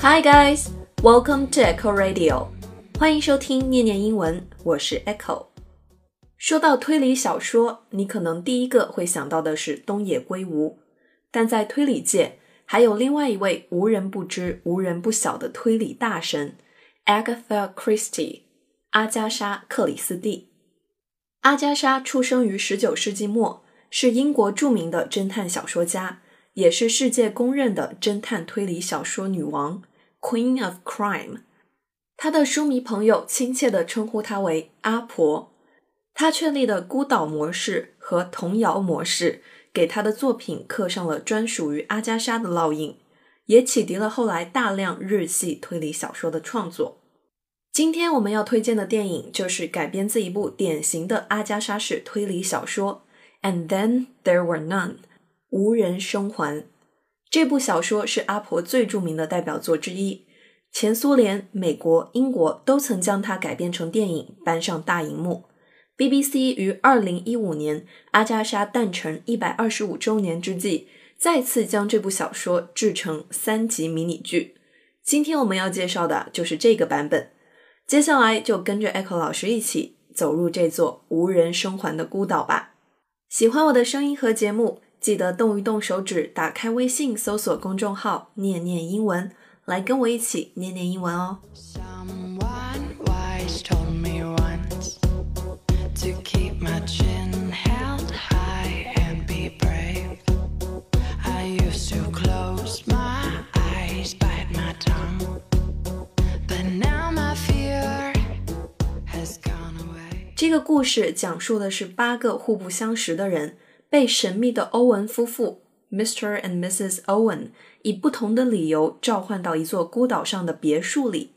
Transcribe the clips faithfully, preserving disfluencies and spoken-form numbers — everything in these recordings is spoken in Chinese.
Hi guys, welcome to Echo Radio. 欢迎收听念念英文，我是 Echo。说到推理小说，你可能第一个会想到的是东野圭吾，但在推理界，还有另外一位无人不知、无人不晓的推理大神 Agatha Christie 阿加莎·克里斯蒂。阿加莎出生于十九世纪末，是英国著名的侦探小说家，也是世界公认的侦探推理小说女王 Queen of Crime。 她的书迷朋友亲切地称呼她为阿婆。她确立的孤岛模式和童谣模式给她的作品刻上了专属于阿加莎的烙印，也启迪了后来大量日系推理小说的创作。今天我们要推荐的电影就是改编自一部典型的阿加莎式推理小说 And Then There Were None 无人生还。这部小说是阿婆最著名的代表作之一，前苏联、美国、英国都曾将它改编成电影搬上大荧幕。 B B C 于二零一五年阿加莎诞辰一百二十五周年之际，再次将这部小说制成三集迷你剧。今天我们要介绍的就是这个版本。接下来就跟着 Echo 老师一起走入这座无人生还的孤岛吧。喜欢我的声音和节目，记得动一动手指，打开微信搜索公众号念念英文，来跟我一起念念英文哦。To keep my chin held high and be brave, I used to close my eyes, bite my tongue, but now my fear has gone away. 这个故事讲述的是八个互不相识的人被神秘的欧文夫妇 Mister and Missus Owen 以不同的理由召唤到一座孤岛上的别墅里。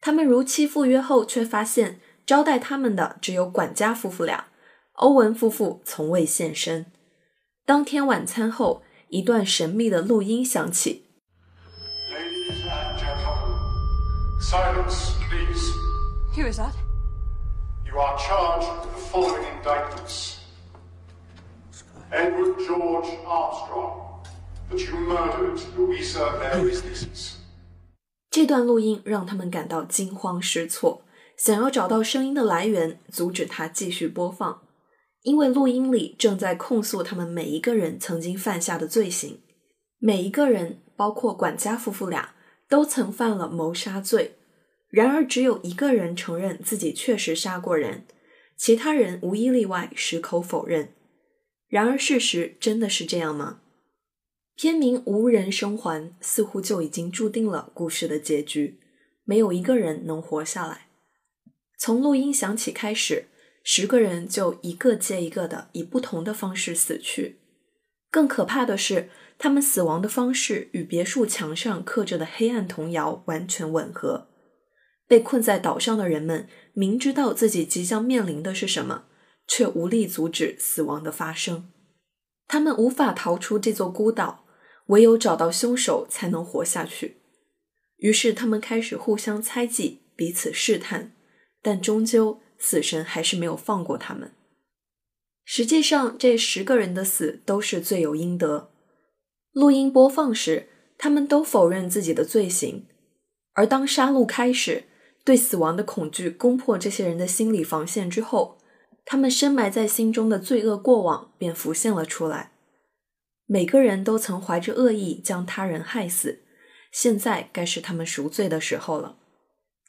他们如期赴约后，却发现招待他们的只有管家夫妇俩，欧文夫妇从未现身。当天晚餐后，一段神秘的录音响起。 Ladies and gentlemen, silence please. Who is that? You are charged with the following indictments. Edward George Armstrong, that you murdered Louisa Mary Dixon. 这段录音让他们感到惊慌失措，想要找到声音的来源，阻止它继续播放，因为录音里正在控诉他们每一个人曾经犯下的罪行。每一个人，包括管家夫妇俩，都曾犯了谋杀罪。然而只有一个人承认自己确实杀过人，其他人无一例外矢口否认。然而事实真的是这样吗？片名无人生还似乎就已经注定了故事的结局，没有一个人能活下来。从录音响起开始，十个人就一个接一个的以不同的方式死去。更可怕的是，他们死亡的方式与别墅墙上刻着的黑暗童谣完全吻合。被困在岛上的人们明知道自己即将面临的是什么，却无力阻止死亡的发生。他们无法逃出这座孤岛，唯有找到凶手才能活下去。于是他们开始互相猜忌，彼此试探，但终究死神还是没有放过他们。实际上这十个人的死都是罪有应得。录音播放时，他们都否认自己的罪行，而当杀戮开始，对死亡的恐惧攻破这些人的心理防线之后，他们深埋在心中的罪恶过往便浮现了出来。每个人都曾怀着恶意将他人害死，现在该是他们赎罪的时候了。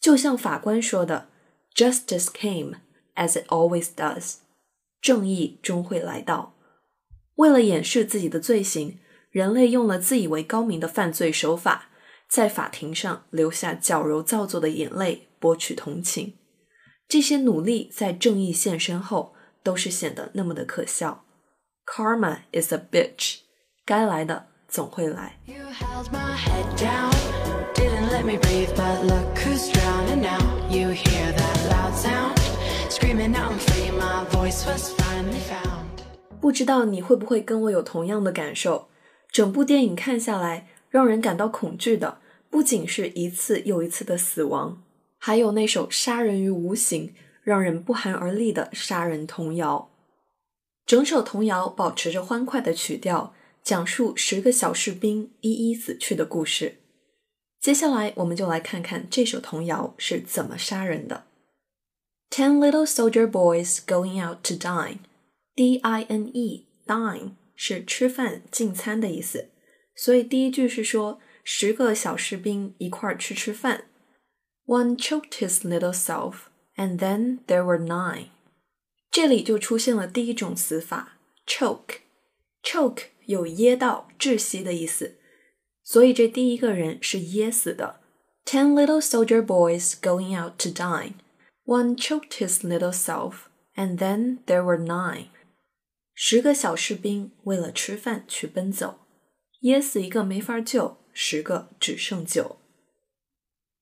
就像法官说的，Justice came, as it always does. 正义终会来到。为了掩饰自己的罪行，人类用了自以为高明的犯罪手法，在法庭上留下矫揉造作的眼泪，博取同情。这些努力在正义现身后，都是显得那么的可笑。Karma is a bitch. 该来的总会来。You held my head down, didn't let me breathe, but look who's drowning now. You hear that.不知道你会不会跟我有同样的感受，整部电影看下来，让人感到恐惧的不仅是一次又一次的死亡，还有那首杀人于无形让人不寒而栗的杀人童谣。整首童谣保持着欢快的曲调，讲述十个小士兵一一死去的故事。接下来我们就来看看这首童谣是怎么杀人的。 Ten little soldier boys going out to dine. D I N E, dine, 是吃饭进餐的意思。所以第一句是说十个小士兵一块儿吃吃饭。One choked his little self, and then there were nine. 这里就出现了第一种死法 choke。choke 有噎到、窒息的意思。所以这第一个人是噎死的。Ten little soldier boys going out to dine. One choked his little self, and then there were nine. 十个小士兵为了吃饭去奔走。噎死一个没法救，十个只剩九。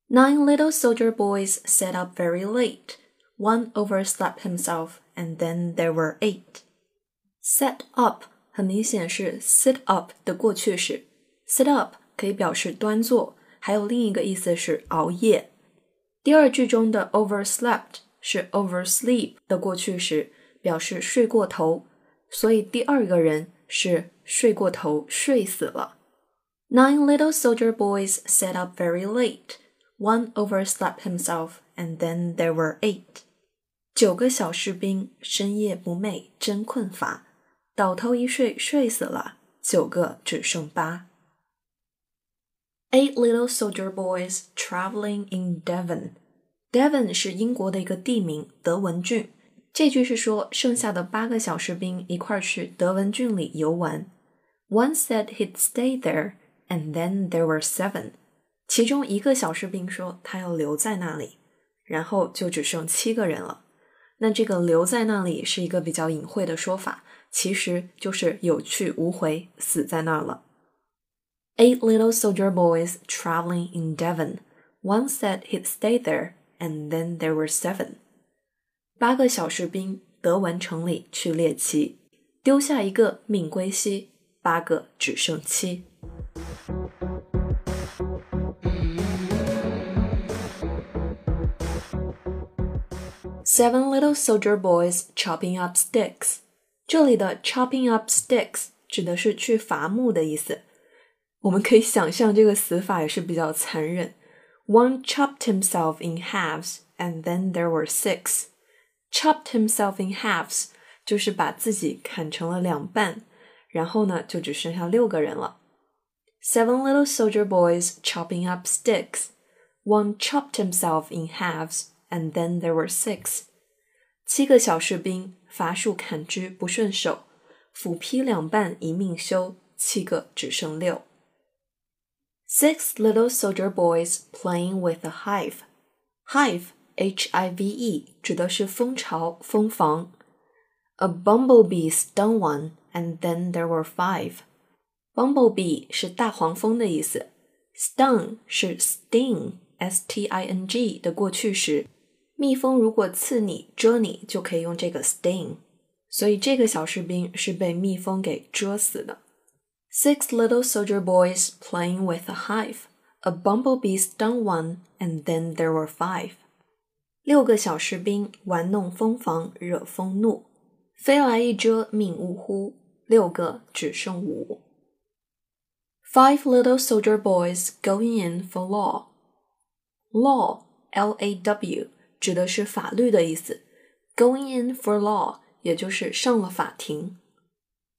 Nine little soldier boys sat up very late. One overslept himself, and then there were eight. Set up 很明显是 sit up 的过去式。Sit up 可以表示端坐，还有另一个意思是熬夜。第二句中的 overslept 是 oversleep 的过去时，表示睡过头，所以第二个人是睡过头，睡死了。Nine little soldier boys sat up very late. One overslept himself, and then there were eight. 九个小士兵深夜不寐，真困乏，倒头一睡，睡死了，九个只剩八。Eight little soldier boys traveling in Devon. Devon 是英国的一个地名，德文郡。这句是说剩下的八个小士兵一块去德文郡里游玩。One said he'd stay there, and then there were seven. 其中一个小士兵说他要留在那里，然后就只剩七个人了。那这个留在那里是一个比较隐晦的说法，其实就是有去无回，死在那儿了。Eight little soldier boys traveling in Devon. One said he'd stay there, and then there were seven. 八个小士兵德文城里去猎奇，丢下一个命归西，八个只剩七。Seven little soldier boys chopping up sticks. 这里的 chopping up sticks 指的是去伐木的意思。我们可以想象这个死法也是比较残忍。One chopped himself in halves, and then there were six. Chopped himself in halves 就是把自己砍成了两半，然后呢就只剩下六个人了。Seven little soldier boys chopping up sticks. One chopped himself in halves, and then there were six. 七个小士兵伐树砍枝不顺手，斧劈两半一命休，七个只剩六。Six little soldier boys playing with a hive. Hive, H I V E, 指的是蜂巢、蜂房。A bumblebee stung one, and then there were five. Bumblebee 是大黄蜂的意思。Stung 是 sting, S T I N G 的过去时。蜜蜂如果刺你、蛰你，就可以用这个 sting。所以这个小士兵是被蜜蜂给蛰死的。Six little soldier boys playing with a hive. A bumblebee stung one, and then there were five. 六个小士兵玩弄蜂房，惹蜂怒，飞来一蛰，命呜呼，六个只剩五。Five little soldier boys going in for law. Law, L A W, 指的是法律的意思。Going in for law 也就是上了法庭。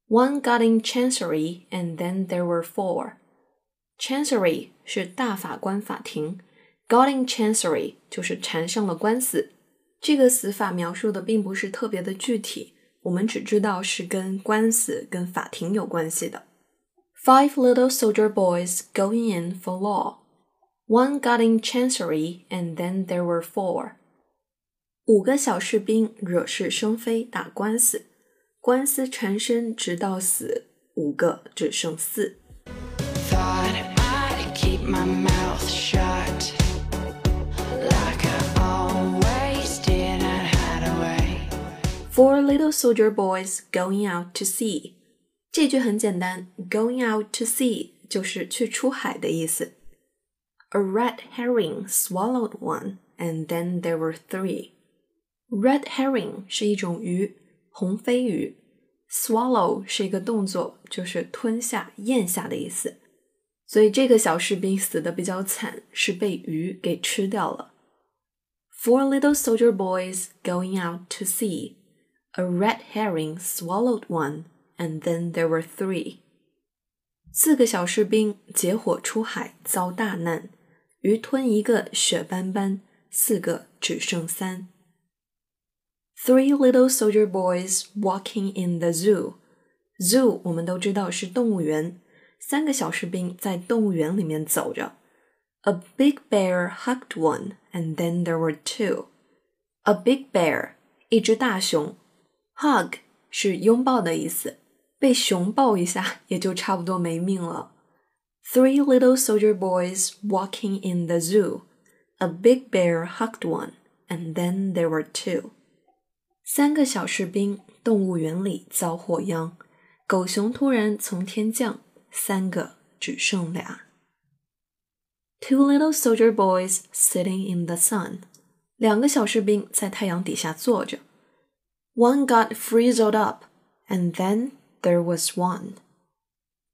One got in chancery, and then there were four. Chancery 是大法官法庭， got in chancery 就是缠上了官司。这个死法描述的并不是特别的具体，我们只知道是跟官司、跟法庭有关系的。Five little soldier boys going in for law. One got in chancery, and then there were four. 五个小士兵惹是生非，打官司。官司缠身直到死，五个只剩四。Four little soldier boys going out to sea. 这句很简单 ，going out to sea 就是去出海的意思。A red herring swallowed one, and then there were three. Red herring 是一种鱼。红飞鱼 swallow 是一个动作，就是吞下、咽下的意思。所以这个小士兵死得比较惨，是被鱼给吃掉了。Four little soldier boys going out to sea. A red herring swallowed one, and then there were three. 四个小士兵结伙出海遭大难，鱼吞一个血斑斑，四个只剩三。Three little soldier boys walking in the zoo. Zoo 我们都知道是动物园，三个小士兵在动物园里面走着。A big bear hugged one, and then there were two. A big bear, 一只大熊 ，hug 是拥抱的意思，被熊抱一下也就差不多没命了。Three little soldier boys walking in the zoo. A big bear hugged one, and then there were two. 三个小士兵动物园里遭祸殃，狗熊突然从天降，三个只剩俩。Two little soldier boys sitting in the sun. 两个小士兵在太阳底下坐着。One got frizzled up, and then there was one.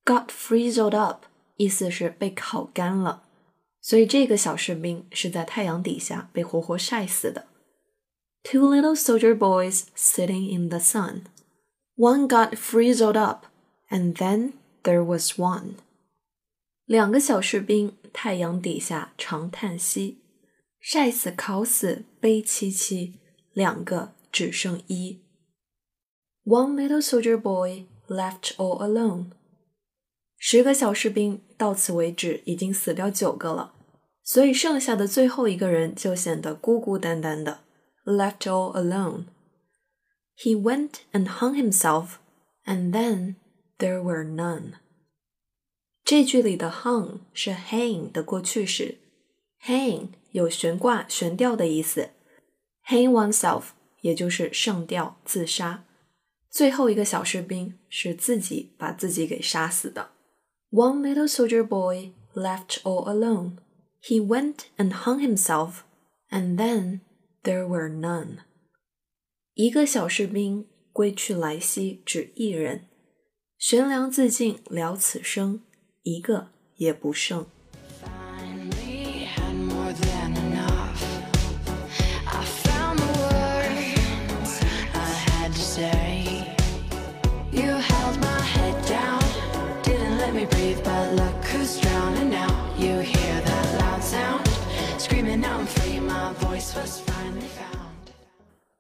Got frizzled up, 意思是被烤干了，所以这个小士兵是在太阳底下被活活晒死的。Two little soldier boys sitting in the sun. One got frizzled up, and then there was one. 两个小士兵太阳底下长叹息，晒死烤死悲戚戚，两个只剩一。One little soldier boy left all alone. 十个小士兵到此为止已经死掉九个了，所以剩下的最后一个人就显得孤孤单单的。Left all alone. He went and hung himself, and then there were none. 这句里的 hung 是 hang 的过去式， hang 有悬挂悬吊的意思， hang oneself 也就是上吊自杀，最后一个小士兵是自己把自己给杀死的。 One little soldier boy left all alone. He went and hung himself, and then there were none. 一个小士兵归去来兮只一人，悬梁自尽了此生，一个也不剩。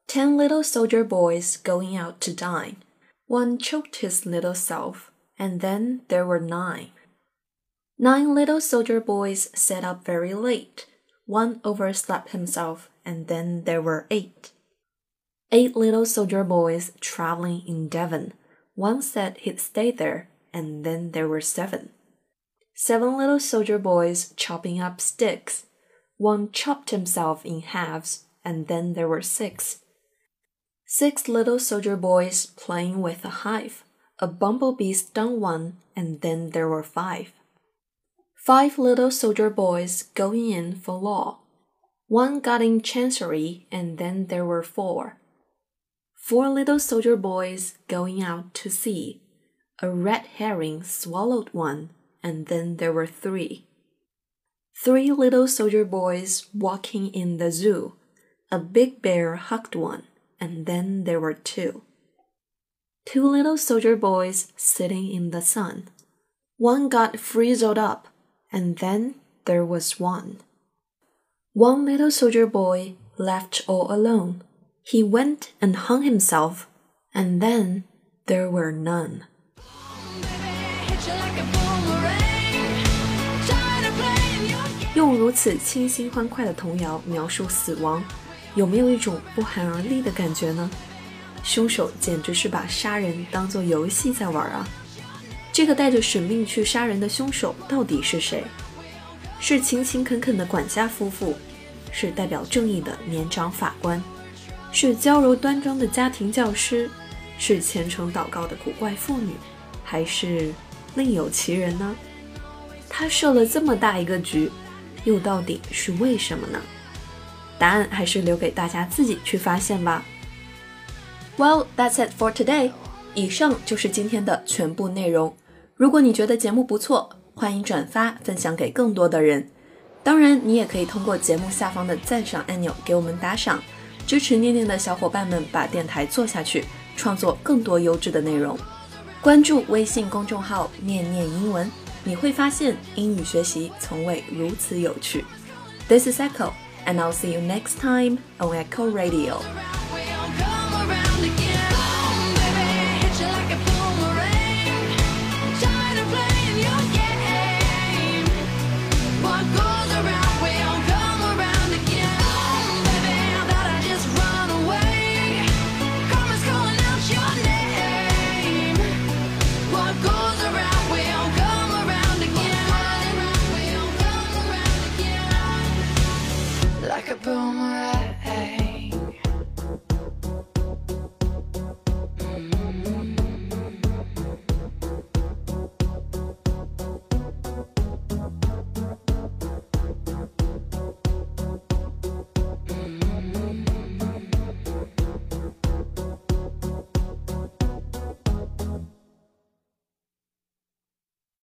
Ten little soldier boys going out to dine. One choked his little self, and then there were nine. Nine little soldier boys sat up very late. One overslept himself, and then there were eight. Eight little soldier boys traveling in Devon. One said he'd stay there, and then there were seven. Seven little soldier boys chopping up sticks. One chopped himself in halves, and then there were six. Six little soldier boys playing with a hive. A bumblebee stung one, and then there were five. Five little soldier boys going in for law. One got in chancery, and then there were four. Four little soldier boys going out to sea. A red herring swallowed one, and then there were three. Three little soldier boys walking in the zoo. A big bear hugged one, and then there were two. Two little soldier boys sitting in the sun. One got frizzled up, and then there was one. One little soldier boy left all alone. He went and hung himself, and then there were none. Oh, 用如此清新欢快的童谣描述死亡，有没有一种不寒而栗的感觉呢？凶手简直是把杀人当作游戏在玩啊！这个带着使命去杀人的凶手到底是谁？是勤勤恳恳的管家夫妇，是代表正义的年长法官，是娇柔端庄的家庭教师，是虔诚祷告的古怪妇女，还是另有其人呢？他设了这么大一个局，又到底是为什么呢？答案还是留给大家自己去发现吧。Well, that's it for today. 以上就是今天的全部内容。如果你觉得节目不错，欢迎转发分享给更多的人。当然你也可以通过节目下方的赞赏按钮给我们打赏，支持念念的小伙伴们把电台做下去，创作更多优质的内容。关注微信公众号念念英文，你会发现英语学习从未如此有趣。This is Echo, and I'll see you next time on Echo Radio.